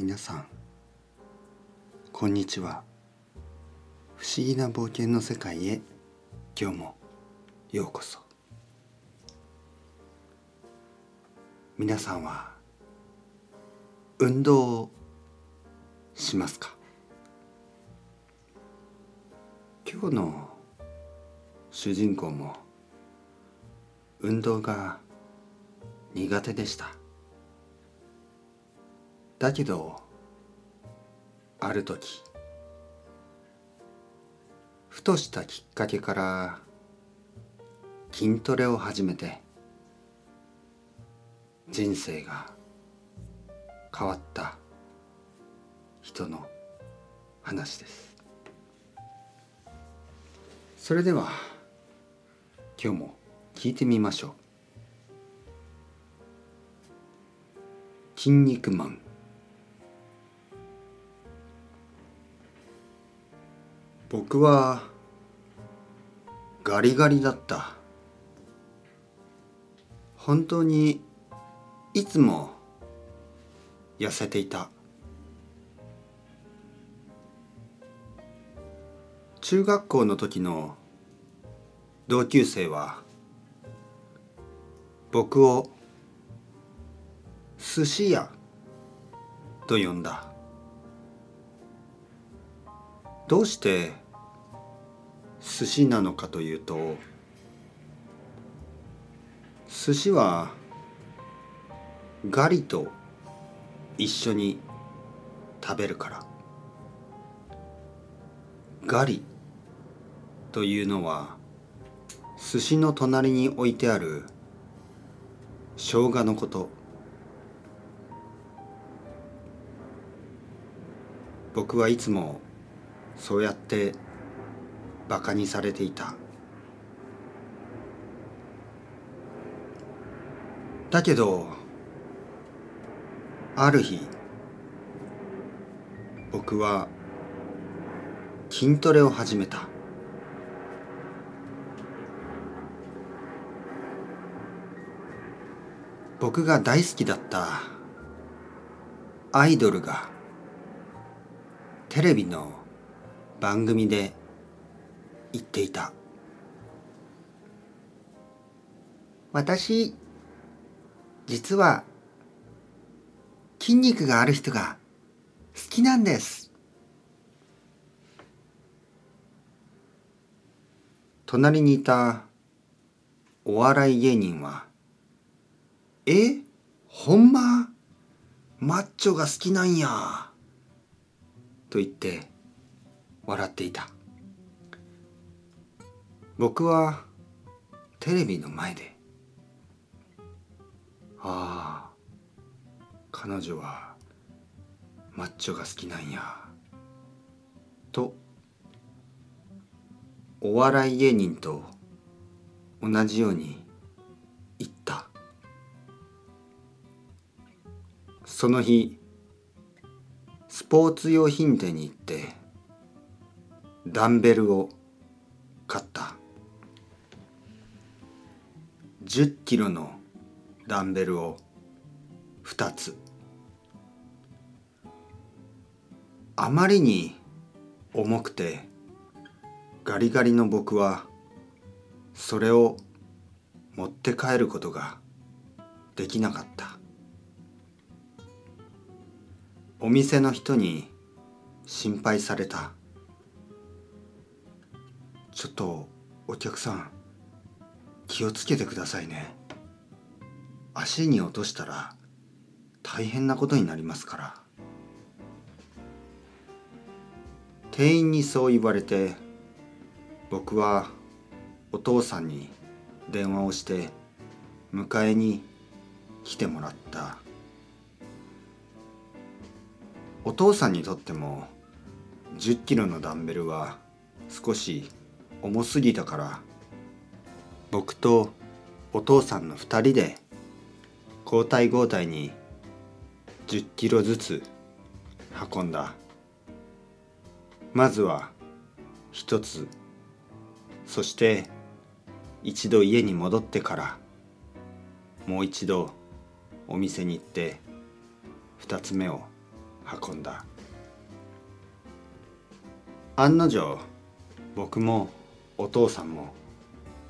皆さんこんにちは。不思議な冒険の世界へ今日もようこそ。皆さんは運動をしますか？今日の主人公も運動が苦手でした。だけどある時、ふとしたきっかけから筋トレを始めて人生が変わった人の話です。それでは今日も聞いてみましょう。筋肉マン。僕はガリガリだった。本当にいつも痩せていた。中学校の時の同級生は僕を寿司屋と呼んだ。どうして寿司なのかというと、寿司はガリと一緒に食べるから。ガリというのは寿司の隣に置いてある生姜のこと。僕はいつもそうやってバカにされていた。だけどある日、僕は筋トレを始めた。僕が大好きだったアイドルがテレビの番組で言っていた。私、実は筋肉がある人が好きなんです。隣にいたお笑い芸人は、ほんま？マッチョが好きなんや。と言って笑っていた。僕はテレビの前で、ああ、彼女はマッチョが好きなんやとお笑い芸人と同じように言った。その日、スポーツ用品店に行ってダンベルを買った。10キロのダンベルを2つ。あまりに重くてガリガリの僕はそれを持って帰ることができなかった。お店の人に心配された。ちょっとお客さん気をつけてくださいね。足に落としたら大変なことになりますから。店員にそう言われて、僕はお父さんに電話をして迎えに来てもらった。お父さんにとっても10キロのダンベルは少し重すぎたから、僕とお父さんの2人で交代交代に10キロずつ運んだ。まずは1つ、そして一度家に戻ってからもう一度お店に行って2つ目を運んだ。案の定、僕もお父さんも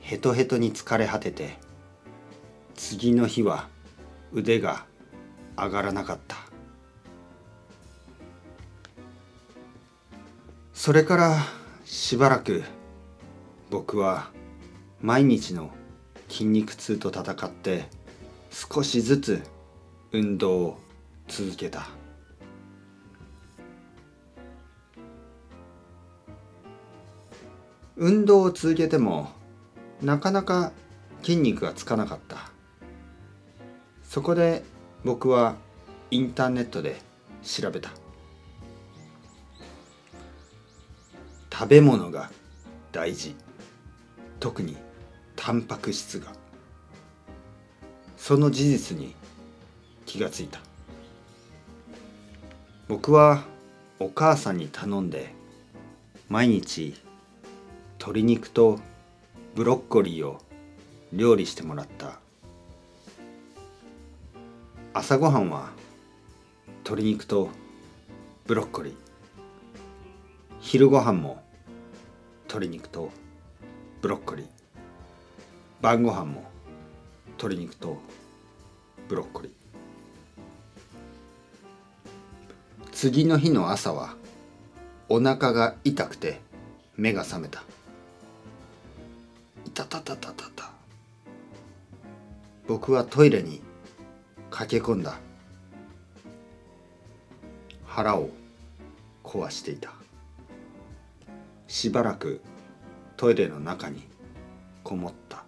ヘトヘトに疲れ果てて、次の日は腕が上がらなかった。それからしばらく僕は毎日の筋肉痛と戦って少しずつ運動を続けた。運動を続けてもなかなか筋肉がつかなかった。そこで僕はインターネットで調べた。食べ物が大事。特にタンパク質が。その事実に気がついた。僕はお母さんに頼んで毎日鶏肉とブロッコリーを料理してもらった。朝ごはんは鶏肉とブロッコリー。昼ごはんも鶏肉とブロッコリー。晩ごはんも鶏肉とブロッコリー。次の日の朝はお腹が痛くて目が覚めた。いたたたたたた。僕はトイレに駆け込んだ。腹を壊していた。しばらくトイレの中にこもった。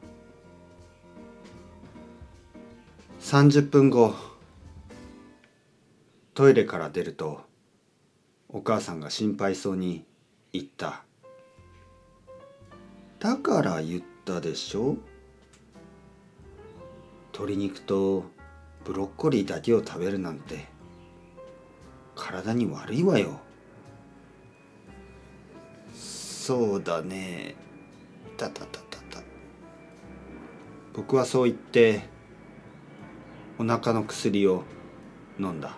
30分後、トイレから出るとお母さんが心配そうに言った。だから言ったでしょ。鶏肉とブロッコリーだけを食べるなんて体に悪いわよ。そうだね。たたたたた。僕はそう言ってお腹の薬を飲んだ。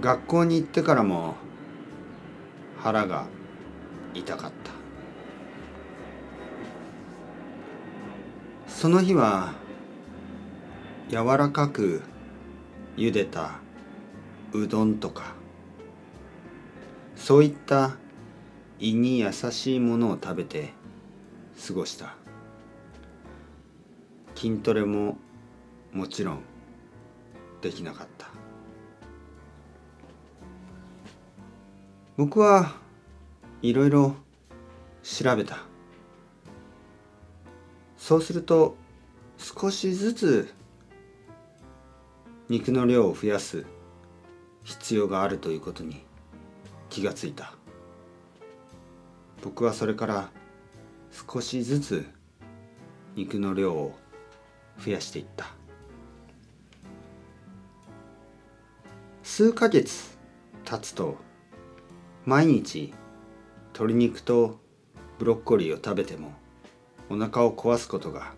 学校に行ってからも腹が痛かった。その日は柔らかく茹でたうどんとかそういった胃に優しいものを食べて過ごした。筋トレももちろんできなかった。僕はいろいろ調べた。そうすると少しずつ肉の量を増やす必要があるということに気がついた。僕はそれから少しずつ肉の量を増やしていった。数ヶ月経つと毎日鶏肉とブロッコリーを食べてもお腹を壊すことが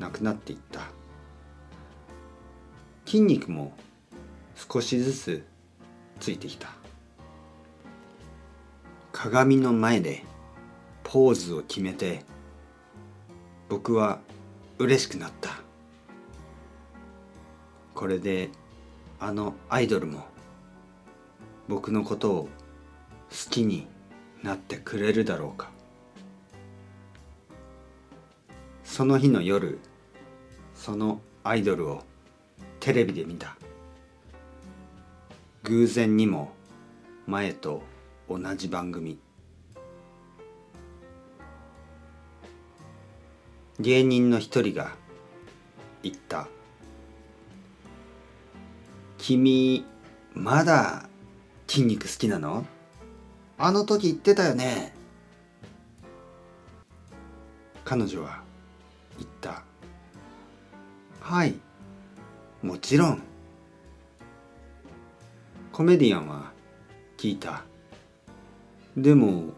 なくなっていった。筋肉も少しずつついてきた。鏡の前でポーズを決めて僕は嬉しくなった。これであのアイドルも僕のことを好きになってくれるだろうか。その日の夜、そのアイドルをテレビで見た。偶然にも前と同じ番組。芸人の一人が言った。君、まだ筋肉好きなの？あの時言ってたよね。彼女は言った。はい、もちろん。コメディアンは聞いた。でも、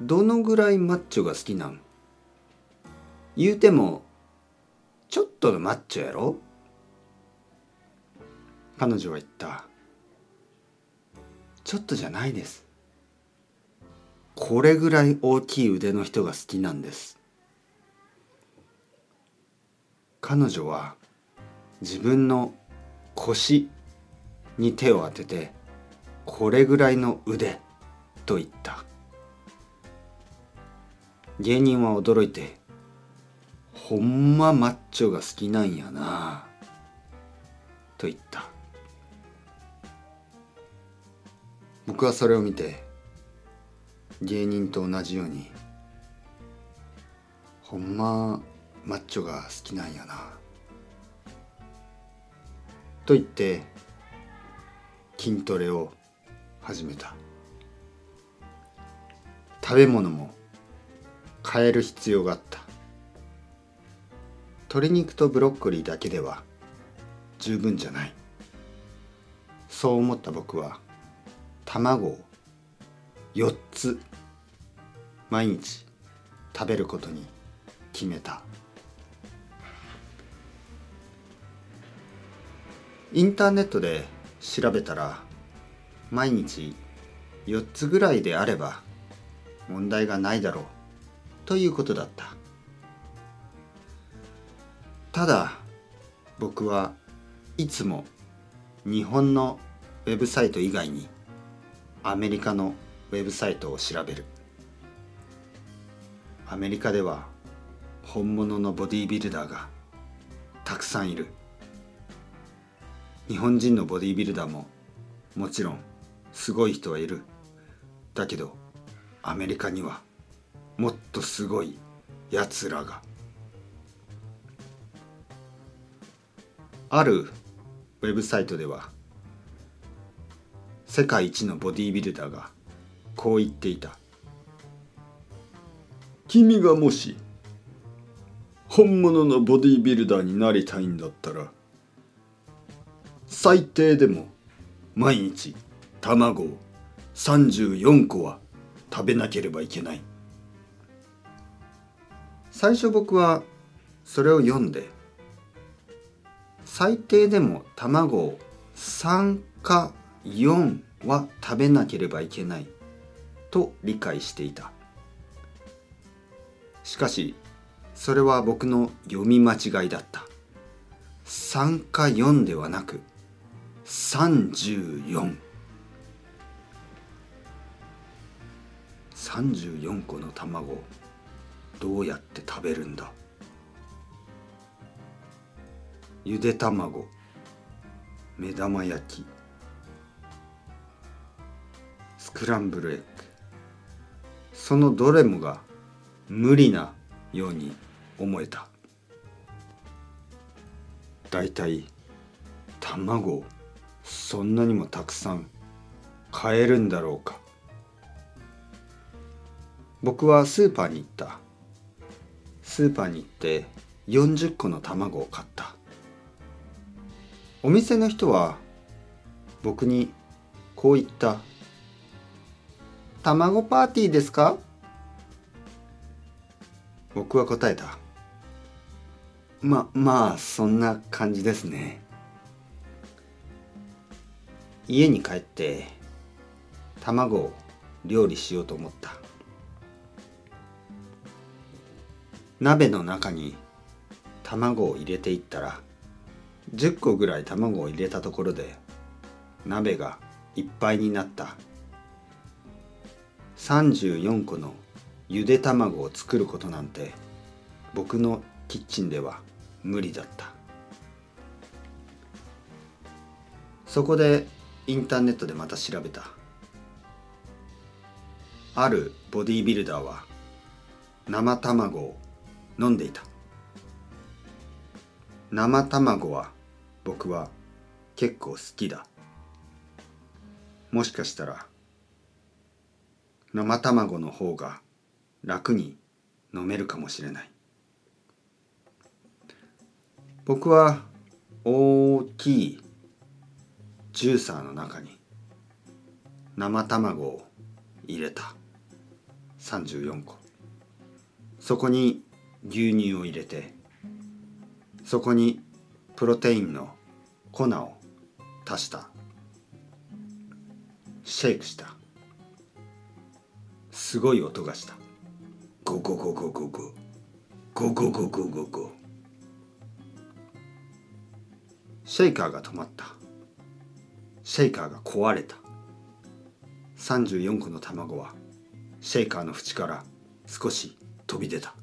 どのぐらいマッチョが好きなん？言うても、ちょっとのマッチョやろ？彼女は言った。ちょっとじゃないです。これぐらい大きい腕の人が好きなんです。彼女は自分の腰に手を当てて、これぐらいの腕と言った。芸人は驚いて、ほんまマッチョが好きなんやなと言った。僕はそれを見て、芸人と同じように、ほんまマッチョが好きなんやなと言って、筋トレを始めた。食べ物も変える必要があった。鶏肉とブロッコリーだけでは十分じゃない。そう思った僕は卵を4つ毎日食べることに決めた。インターネットで調べたら、毎日4つぐらいであれば問題がないだろうということだった。ただ僕はいつも日本のウェブサイト以外にアメリカのウェブサイトを調べる。アメリカでは本物のボディービルダーがたくさんいる。日本人のボディービルダーももちろんすごい人はいる。だけどアメリカにはもっとすごいやつらが。あるウェブサイトでは世界一のボディービルダーがこう言っていた。君がもし本物のボディービルダーになりたいんだったら、最低でも毎日卵を34個は食べなければいけない。最初僕はそれを読んで、最低でも卵を3か4は食べなければいけないと理解していた。しかしそれは僕の読み間違いだった。3か4ではなく34。34個の卵をどうやって食べるんだ。ゆで卵、目玉焼き、スクランブルエッグ、そのどれもが無理なように思えた。だいたい卵をそんなにもたくさん買えるんだろうか。僕はスーパーに行った。スーパーに行って40個の卵を買った。お店の人は僕にこう言った。卵パーティーですか？僕は答えた。まあそんな感じですね。家に帰って卵を料理しようと思った。鍋の中に卵を入れていったら、10個ぐらい卵を入れたところで鍋がいっぱいになった。34個のゆで卵を作ることなんて僕のキッチンでは無理だった。そこでインターネットでまた調べた。あるボディービルダーは生卵を飲んでいた。生卵は僕は結構好きだ。もしかしたら生卵の方が楽に飲めるかもしれない。僕は大きいジューサーの中に生卵を入れた。34個。そこに牛乳を入れて、そこにプロテインの粉を足した。シェイクした。すごい音がした。ゴゴゴゴゴゴ。ゴゴゴゴゴゴ。シェイカーが止まった。シェイカーが壊れた。34個の卵はシェイカーの縁から少し飛び出た。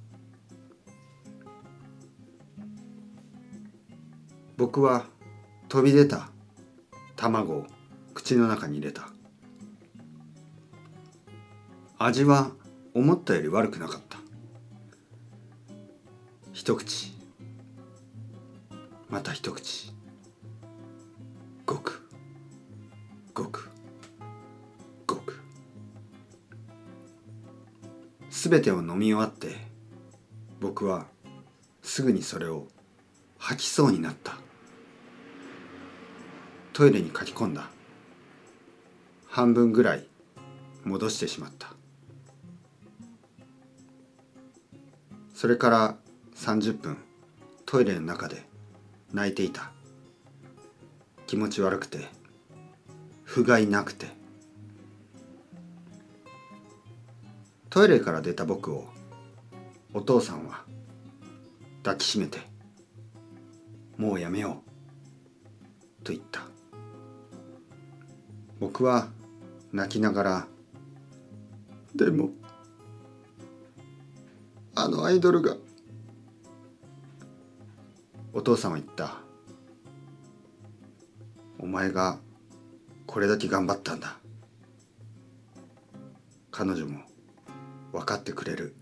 僕は飛び出た卵を口の中に入れた。味は思ったより悪くなかった。一口、また一口、ごくごくごく。すべてを飲み終わって、僕はすぐにそれを吐きそうになった。トイレに書き込んだ。半分ぐらい戻してしまった。それから30分トイレの中で泣いていた。気持ち悪くて不甲斐なくて。トイレから出た僕をお父さんは抱きしめて、もうやめようと言った。僕は泣きながら、でもあのアイドルが、お父さんは言った。お前がこれだけ頑張ったんだ。彼女も分かってくれる。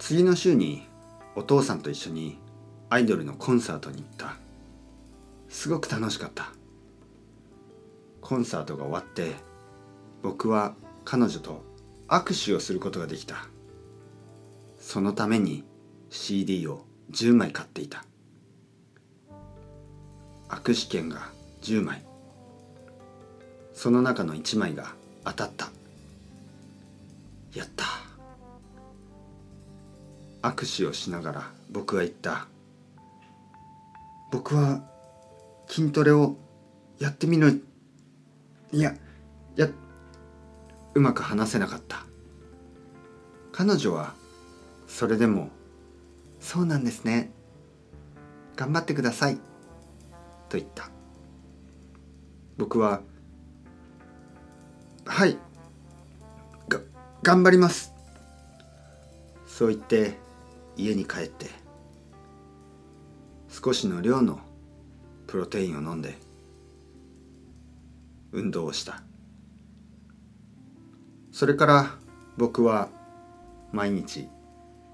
次の週にお父さんと一緒にアイドルのコンサートに行った。すごく楽しかった。コンサートが終わって、僕は彼女と握手をすることができた。そのために CD を10枚買っていた。握手券が10枚。その中の1枚が当たった。やった。握手をしながら僕は言った。僕は筋トレをやってみの、いや、うまく話せなかった。彼女はそれでも、そうなんですね。頑張ってください。と言った。僕は、はい、頑張ります。そう言って家に帰って、少しの量のプロテインを飲んで運動をした。それから僕は毎日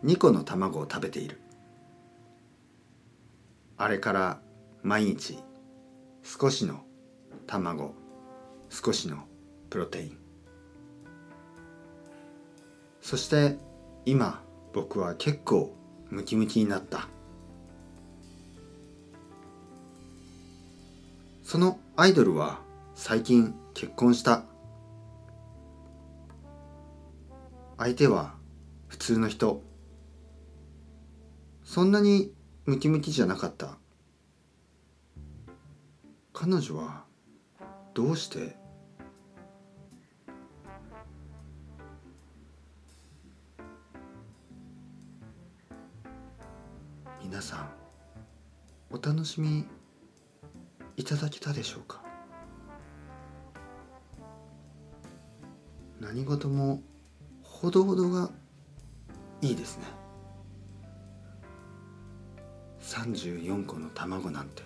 2個の卵を食べている。あれから毎日少しの卵、少しのプロテイン。そして今僕は結構ムキムキになった。そのアイドルは最近結婚した。相手は普通の人。そんなにムキムキじゃなかった。彼女はどうして？皆さん、お楽しみいただけたでしょうか。何事もほどほどがいいですね。34個の卵なんて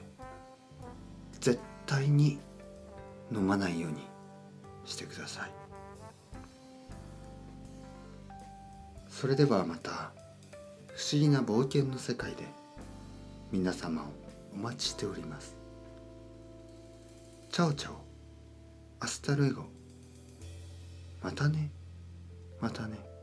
絶対に飲まないようにしてください。それではまた不思議な冒険の世界で皆様をお待ちしております。チャオチャオ、アスタルエゴ、またね、またね。